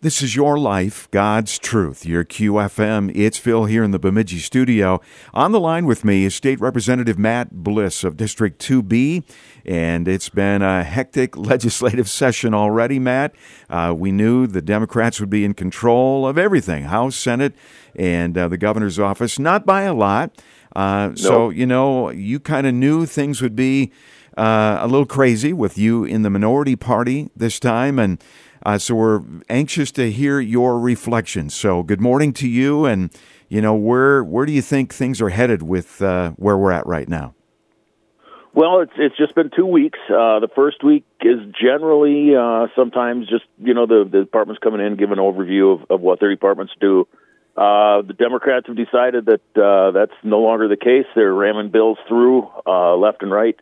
This is Your Life, God's Truth, your QFM. It's Phil here in the Bemidji studio. On the line with me is State Representative Matt Bliss of District 2B, and it's been a hectic legislative session already, Matt. We knew the Democrats would be in control of everything, House, Senate, and the governor's office, not by a lot. So, you know, you kind of knew things would be a little crazy with you in the minority party this time, and so we're anxious to hear your reflections. So good morning to you, and you know, where do you think things are headed with where we're at right now? Well, it's just been 2 weeks. The first week is generally sometimes just, you know, the departments coming in, give an overview of what their departments do. The Democrats have decided that that's no longer the case. They're ramming bills through left and right.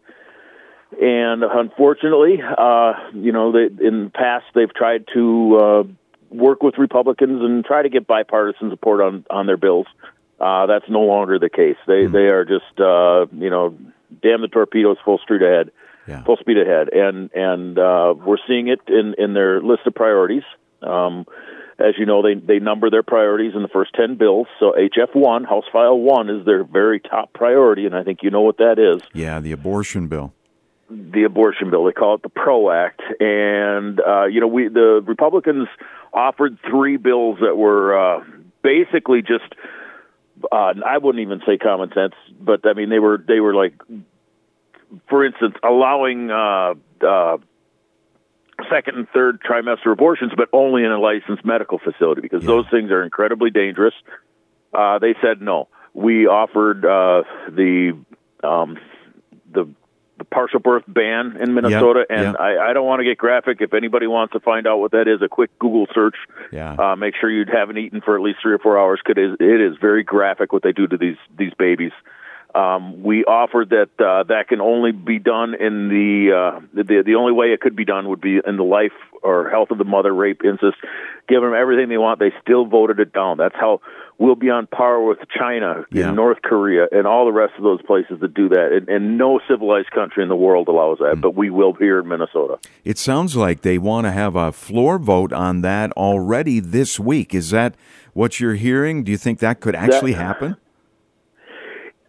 And unfortunately, you know, in the past, they've tried to work with Republicans and try to get bipartisan support on their bills. That's no longer the case. They are just, you know, damn the torpedoes, full speed ahead. And we're seeing it in their list of priorities. As you know, they number their priorities in the first 10 bills. So HF1, House File 1, is their very top priority, and I think you know what that is. Yeah, the abortion bill. They call it the PRO Act. And, you know, the Republicans offered three bills that were basically just, I wouldn't even say common sense, but, I mean, they were like, for instance, allowing second and third trimester abortions, but only in a licensed medical facility, because those things are incredibly dangerous. They said no. We offered the partial birth ban in Minnesota, and I don't want to get graphic. If anybody wants to find out what that is, a quick Google search. Make sure you haven't eaten for at least 3 or 4 hours, because it is very graphic what they do to these babies. We offered that that can only be done in the only way it could be done would be in the life or health of the mother, rape, incest. Give them everything they want. They still voted it down. That's how we'll be on par with China, and North Korea, and all the rest of those places that do that. And no civilized country in the world allows that, but we will here in Minnesota. It sounds like they want to have a floor vote on that already this week. Is that what you're hearing? Do you think that could actually happen?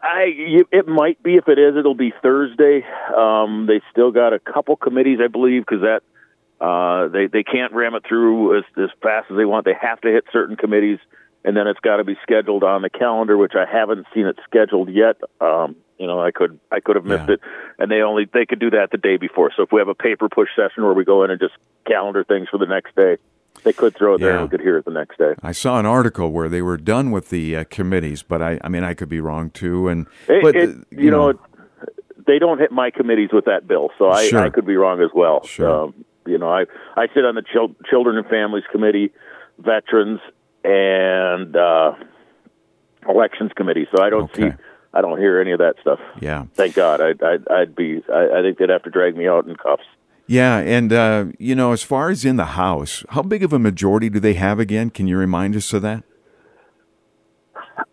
It might be. If it is, it'll be Thursday. They still got a couple committees, I believe, because that they can't ram it through as fast as they want. They have to hit certain committees, and then it's got to be scheduled on the calendar, which I haven't seen it scheduled yet. You know, I could have missed it, and they could do that the day before. So if we have a paper push session where we go in and just calendar things for the next day, they could throw it there and we could hear it the next day. I saw an article where they were done with the committees, but I mean, I could be wrong too. And but they don't hit my committees with that bill, so I could be wrong as well. Sure. You know, I sit on the Children and Families Committee, Veterans, and Elections Committee, so I don't I don't hear any of that stuff. Yeah, thank God. I think they'd have to drag me out in cuffs. Yeah, and, you know, as far as in the House, how big of a majority do they have again? Can you remind us of that?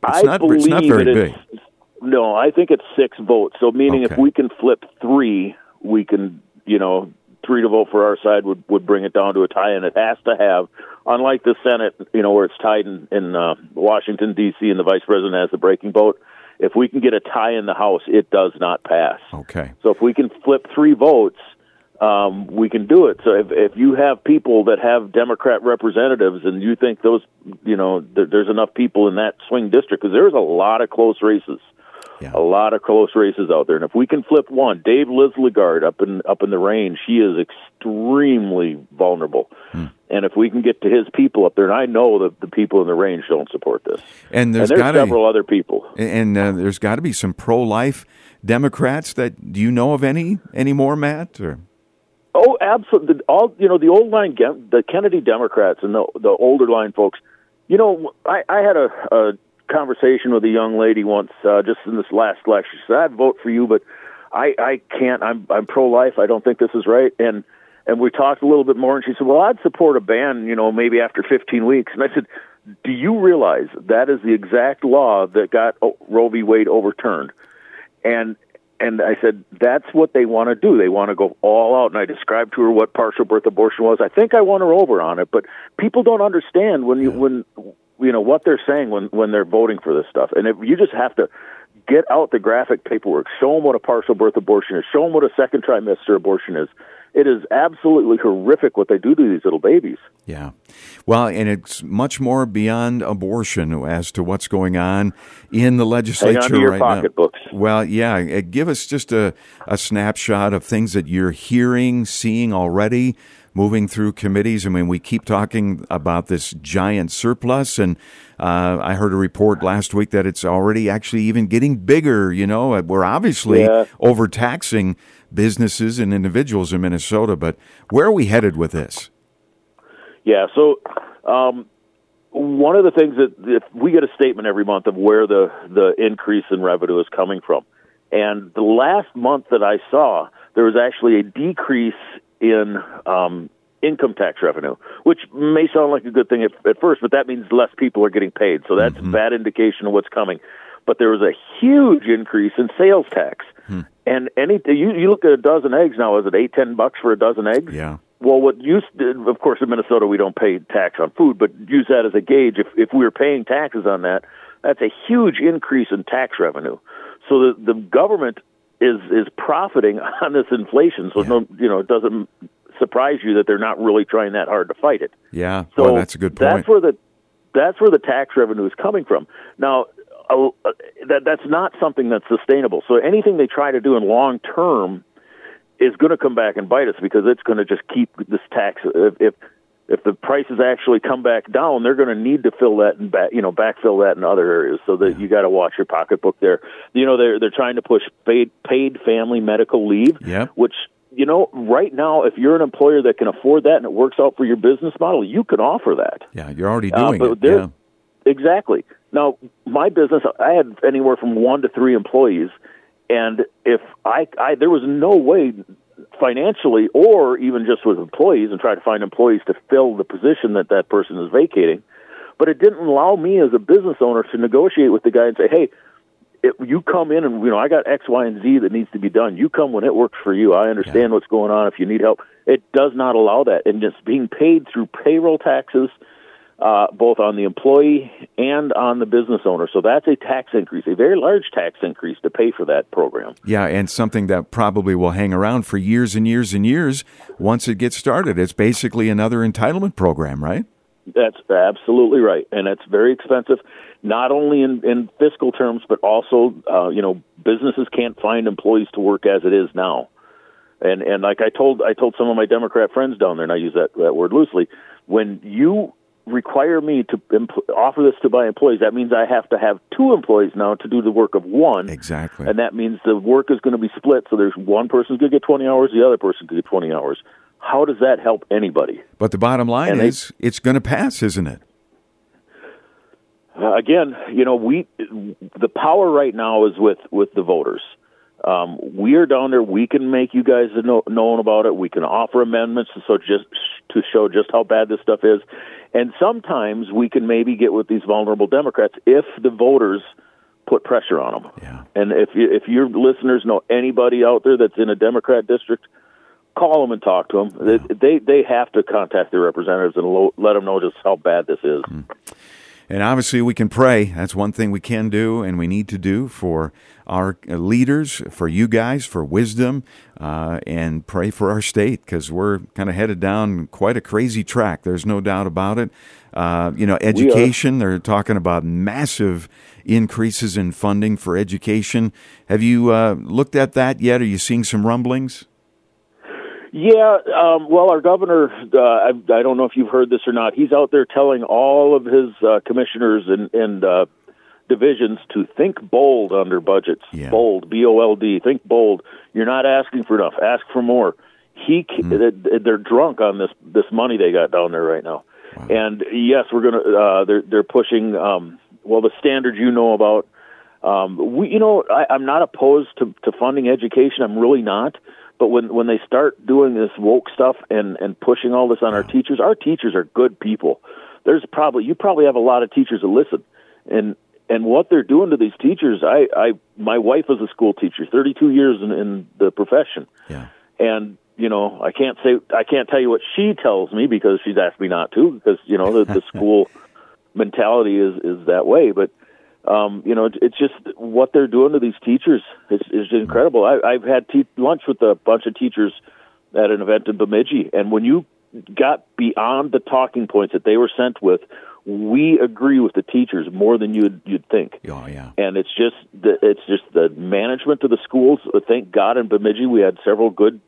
It's not very big. No, I think it's 6 votes. So meaning if we can flip 3, we can, you know, 3 to vote for our side would bring it down to a tie, and it has to have, unlike the Senate, you know, where it's tied in Washington, D.C., and the Vice President has the breaking vote. If we can get a tie in the House, it does not pass. Okay. So if we can flip 3 votes, we can do it. So if you have people that have Democrat representatives and you think those, you know, there's enough people in that swing district, because there's a lot of close races out there. And if we can flip 1, Dave Lislegaard up in the range, he is extremely vulnerable. And if we can get to his people up there, and I know that the people in the range don't support this. And there's several other people. And there's got to be some pro-life Democrats that, do you know of any anymore, Matt? Or? Oh, absolutely. All, you know, the old line, the Kennedy Democrats and the older line folks. You know, I had a conversation with a young lady once, just in this last election. She said, I'd vote for you, but I can't. I'm pro-life. I don't think this is right. And we talked a little bit more, and she said, well, I'd support a ban, you know, maybe after 15 weeks. And I said, do you realize that is the exact law that got Roe v. Wade overturned? And And I said, that's what they want to do. They want to go all out. And I described to her what partial birth abortion was. I think I won her over on it, but people don't understand when what they're saying when they're voting for this stuff. And if you just have to get out the graphic paperwork, show them what a partial birth abortion is, show them what a second trimester abortion is. It is absolutely horrific what they do to these little babies. Yeah. Well, and it's much more beyond abortion as to what's going on in the legislature right now. Hang on to your pocketbooks. Well, yeah. Give us just a snapshot of things that you're hearing, seeing already, moving through committees. I mean, we keep talking about this giant surplus, and I heard a report last week that it's already actually even getting bigger. You know, we're obviously overtaxing businesses and individuals in Minnesota, but where are we headed with this? Yeah, so one of the things that we get a statement every month of where the increase in revenue is coming from. And the last month that I saw, there was actually a decrease in income tax revenue, which may sound like a good thing at first, but that means less people are getting paid. So that's a bad indication of what's coming. But there was a huge increase in sales tax. And you look at a dozen eggs now, is it $8-$10 for a dozen eggs? Yeah. Well, of course, in Minnesota, we don't pay tax on food, but use that as a gauge. If we were paying taxes on that, that's a huge increase in tax revenue. So the government is profiting on this inflation. So it doesn't surprise you that they're not really trying that hard to fight it. Yeah, so that's a good point. That's where the tax revenue is coming from. Now, that's not something that's sustainable. So anything they try to do in long term is going to come back and bite us, because it's going to just keep this tax. If the prices actually come back down, they're going to need to fill that and backfill that in other areas. So that you got to watch your pocketbook there. You know, they're trying to push paid family medical leave, which, you know, right now, if you're an employer that can afford that and it works out for your business model, you can offer that. Yeah, you're already doing it. Yeah. Exactly. Now, my business, I had anywhere from 1 to 3 employees, and if I there was no way financially or even just with employees and try to find employees to fill the position that person is vacating, but it didn't allow me as a business owner to negotiate with the guy and say, hey, you come in and, I got X, Y, and Z that needs to be done. You come when it works for you. I understand what's going on if you need help. It does not allow that. And just being paid through payroll taxes, both on the employee and on the business owner. So that's a tax increase, a very large tax increase to pay for that program. Yeah, and something that probably will hang around for years and years and years once it gets started. It's basically another entitlement program, right? That's absolutely right, and it's very expensive, not only in fiscal terms, but also, businesses can't find employees to work as it is now. And like I told some of my Democrat friends down there, and I use that word loosely, when you require me to offer this to my employees, that means I have to have 2 employees now to do the work of one. Exactly. And that means the work is going to be split, so there's one person's going to get 20 hours, the other person could get 20 hours. How does that help anybody? But the bottom line is it's going to pass, isn't it? Again, the power right now is with the voters. We are down there. We can make you guys known about it. We can offer amendments to show just how bad this stuff is. And sometimes we can maybe get with these vulnerable Democrats if the voters put pressure on them. Yeah. And if your listeners know anybody out there that's in a Democrat district, call them and talk to them. Yeah. They have to contact their representatives and let them know just how bad this is. And obviously we can pray. That's one thing we can do and we need to do for our leaders, for you guys, for wisdom, and pray for our state, because we're kind of headed down quite a crazy track. There's no doubt about it. Education, they're talking about massive increases in funding for education. Have you looked at that yet? Are you seeing some rumblings? Yeah, well, our governor, I don't know if you've heard this or not, he's out there telling all of his commissioners and divisions to think bold under budgets. Yeah. Bold, B-O-L-D, think bold. You're not asking for enough. Ask for more. They're drunk on this money they got down there right now. Wow. And, yes, we're going to they're pushing, the standard you know about. I'm not opposed to funding education. I'm really not. But when they start doing this woke stuff and pushing all this on our teachers are good people. You probably have a lot of teachers that listen. And And what they're doing to these teachers, I my wife is a school teacher, 32 years in the profession. Yeah. And, you know, I can't tell you what she tells me because she's asked me not to, because, you know, the school mentality is that way. But, you know, it's just what they're doing to these teachers is incredible. I've had lunch with a bunch of teachers at an event in Bemidji, and when you got beyond the talking points that they were sent with, we agree with the teachers more than you'd think. Oh, yeah. And it's just the management of the schools. Thank God in Bemidji we had several good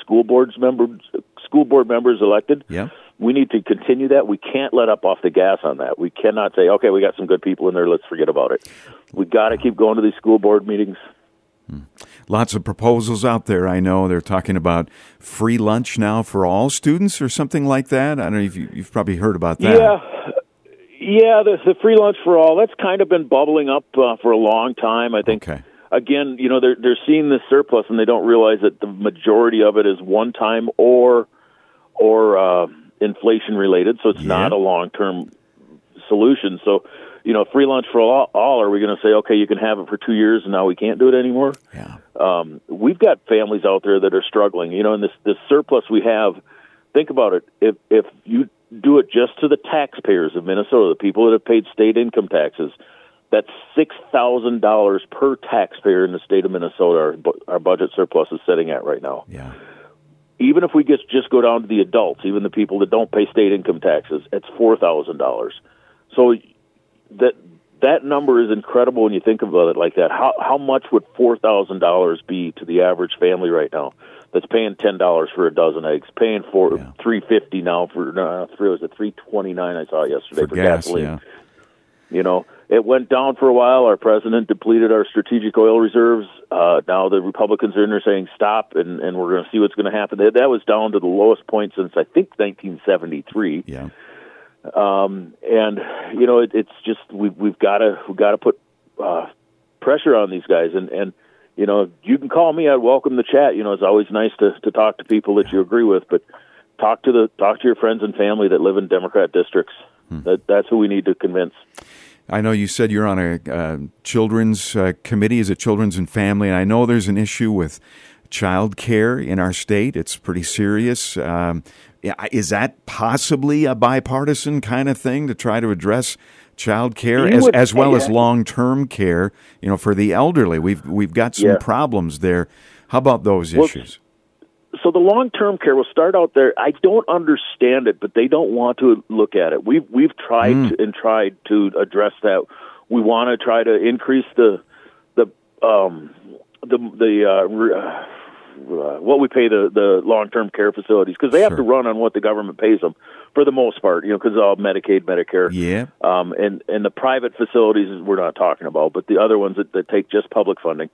school board members elected. Yeah. We need to continue that. We can't let up off the gas on that. We cannot say, okay, we got some good people in there, let's forget about it. We got to keep going to these school board meetings. Lots of proposals out there, I know. They're talking about free lunch now for all students or something like that. I don't know if you've probably heard about that. Yeah, the free lunch for all, that's kind of been bubbling up for a long time, I think. Okay. Again, you know, they're seeing the surplus, and they don't realize that the majority of it is one-time or inflation-related, so it's not a long-term solution. So, you know, free lunch for all, are we going to say, okay, you can have it for 2 years and now we can't do it anymore? Yeah. We've got families out there that are struggling. You know, and this surplus we have, think about it. If you do it just to the taxpayers of Minnesota, the people that have paid state income taxes, that's $6,000 per taxpayer in the state of Minnesota our budget surplus is sitting at right now. Yeah. Even if we just go down to the adults, even the people that don't pay state income taxes, it's $4,000. So that number is incredible when you think about it like that. How much would $4,000 be to the average family right now that's paying $10 for a dozen eggs, paying $3.50 now for $3.29 I saw yesterday for gasoline. Yeah. You know, it went down for a while. Our president depleted our strategic oil reserves. Now the Republicans are in there saying stop, and we're going to see what's going to happen. That was down to the lowest point since, I think, 1973. Yeah. And you know, it's just we've got to put pressure on these guys, and you know, you can call me. I'd welcome the chat. You know, it's always nice to talk to people that you agree with, but talk to your friends and family that live in Democrat districts. That's who we need to convince. I know you said you're on a children's committee. Is it Children's and Family? And I know there's an issue with child care in our state. It's pretty serious. Is that possibly a bipartisan kind of thing to try to address child care as well as long-term care, you know, for the elderly? We've got some problems there. How about those issues? So the long-term care, we'll start out there. I don't understand it, but they don't want to look at it. We've tried and tried to address that. We want to try to increase what we pay the long-term care facilities, because they have to run on what the government pays them for the most part, you know, because all Medicaid, Medicare. Yeah. And the private facilities we're not talking about, but the other ones that take just public funding,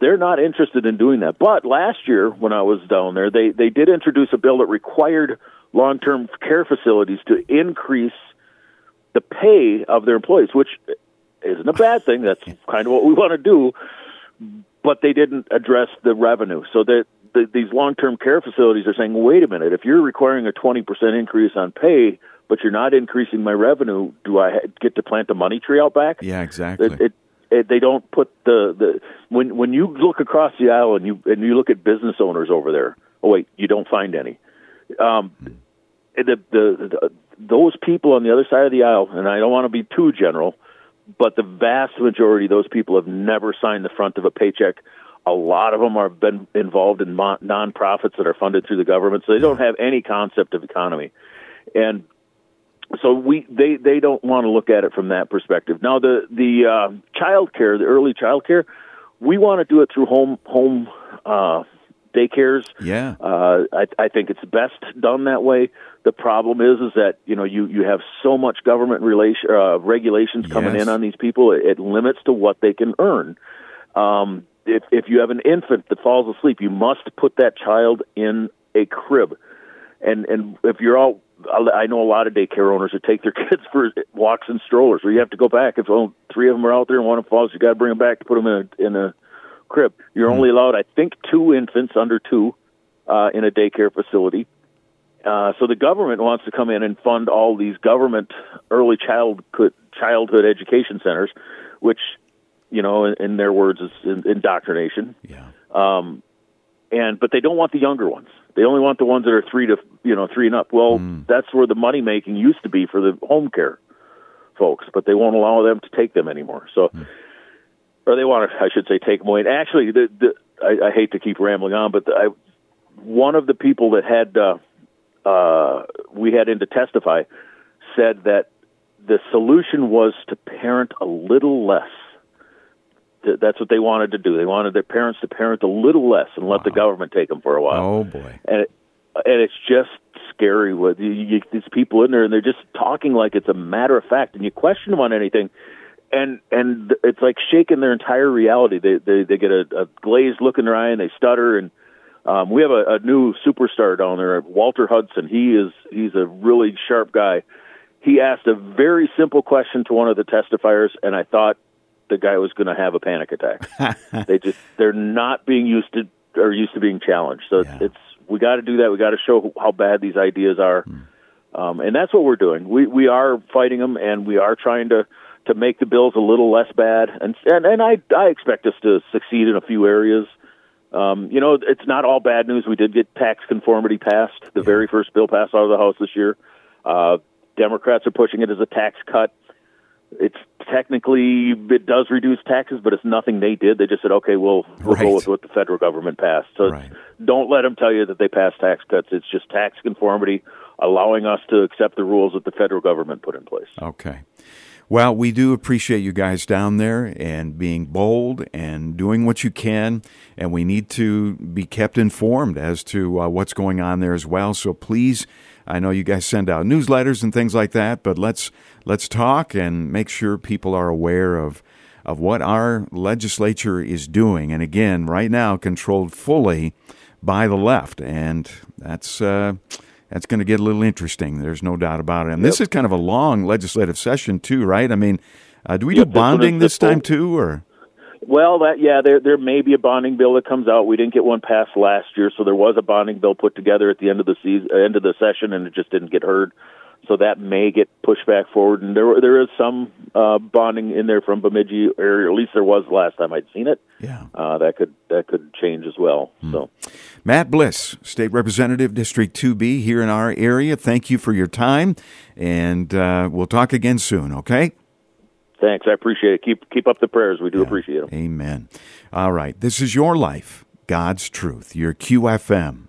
they're not interested in doing that. But last year when I was down there, they did introduce a bill that required long-term care facilities to increase the pay of their employees, which isn't a bad thing. That's kind of what we want to do. But they didn't address the revenue. So that these long-term care facilities are saying, wait a minute, if you're requiring a 20% increase on pay, but you're not increasing my revenue, do I get to plant a money tree out back? Yeah, exactly. They don't put when you look across the aisle and you look at business owners over there, oh wait, you don't find any. Those people on the other side of the aisle, and I don't want to be too general, but the vast majority of those people have never signed the front of a paycheck. A lot of them have been involved in nonprofits that are funded through the government, so they don't have any concept of economy. And so they don't want to look at it from that perspective. Now, the child care, the early child care, we want to do it through home daycares. Yeah. I think it's best done that way. The problem is that, you know, you have so much government regulations coming in on these people, it limits to what they can earn. If you have an infant that falls asleep, you must put that child in a crib. And if you're all, I know a lot of daycare owners who take their kids for walks in strollers, where you have to go back. If three of them are out there and one of them falls, you got to bring them back to put them in a crib. You're only allowed, I think, 2 infants under 2 in a daycare facility. So the government wants to come in and fund all these government early childhood education centers, which, you know, in their words, is indoctrination. Yeah. But they don't want the younger ones. They only want the ones that are three and up. Well, that's where the money making used to be for the home care folks, but they won't allow them to take them anymore. So, or they want to, I should say, take them away. And actually, I hate to keep rambling on, but one of the people that we had in to testify said that the solution was to parent a little less. That's what they wanted to do. They wanted their parents to parent a little less and let the government take them for a while. Oh, boy. And it's just scary with these people in there, and they're just talking like it's a matter of fact, and you question them on anything, and it's like shaking their entire reality. They get a glazed look in their eye, and they stutter, and we have a new superstar down there, Walter Hudson. He's a really sharp guy. He asked a very simple question to one of the testifiers, and I thought the guy was going to have a panic attack. They're not being used to being challenged. So yeah. We got to do that. We got to show how bad these ideas are. And that's what we're doing. We are fighting them, and we are trying to make the bills a little less bad. And I expect us to succeed in a few areas. You know, it's not all bad news. We did get tax conformity passed, the very first bill passed out of the House this year. Democrats are pushing it as a tax cut. It's technically, it does reduce taxes, but it's nothing they did. They just said, okay, we'll go with what the federal government passed. So don't let them tell you that they passed tax cuts. It's just tax conformity, allowing us to accept the rules that the federal government put in place. Okay. Well, we do appreciate you guys down there and being bold and doing what you can, and we need to be kept informed as to what's going on there as well. So please, I know you guys send out newsletters and things like that, but let's talk and make sure people are aware of what our legislature is doing. And again, right now, controlled fully by the left, and that's going to get a little interesting. There's no doubt about it. And this is kind of a long legislative session, too, right? I mean, do we do bonding this time, too? Or well, there may be a bonding bill that comes out. We didn't get one passed last year, so there was a bonding bill put together at the end of the session, and it just didn't get heard. So that may get pushed back forward. And there is some bonding in there from Bemidji, or at least there was last time I'd seen it. Yeah, that could change as well. So, Matt Bliss, State Representative, District 2B here in our area. Thank you for your time, and we'll talk again soon. Okay. Thanks, I appreciate it. Keep up the prayers. We do appreciate them. Amen. All right, this is Your Life, God's Truth. Your QFM.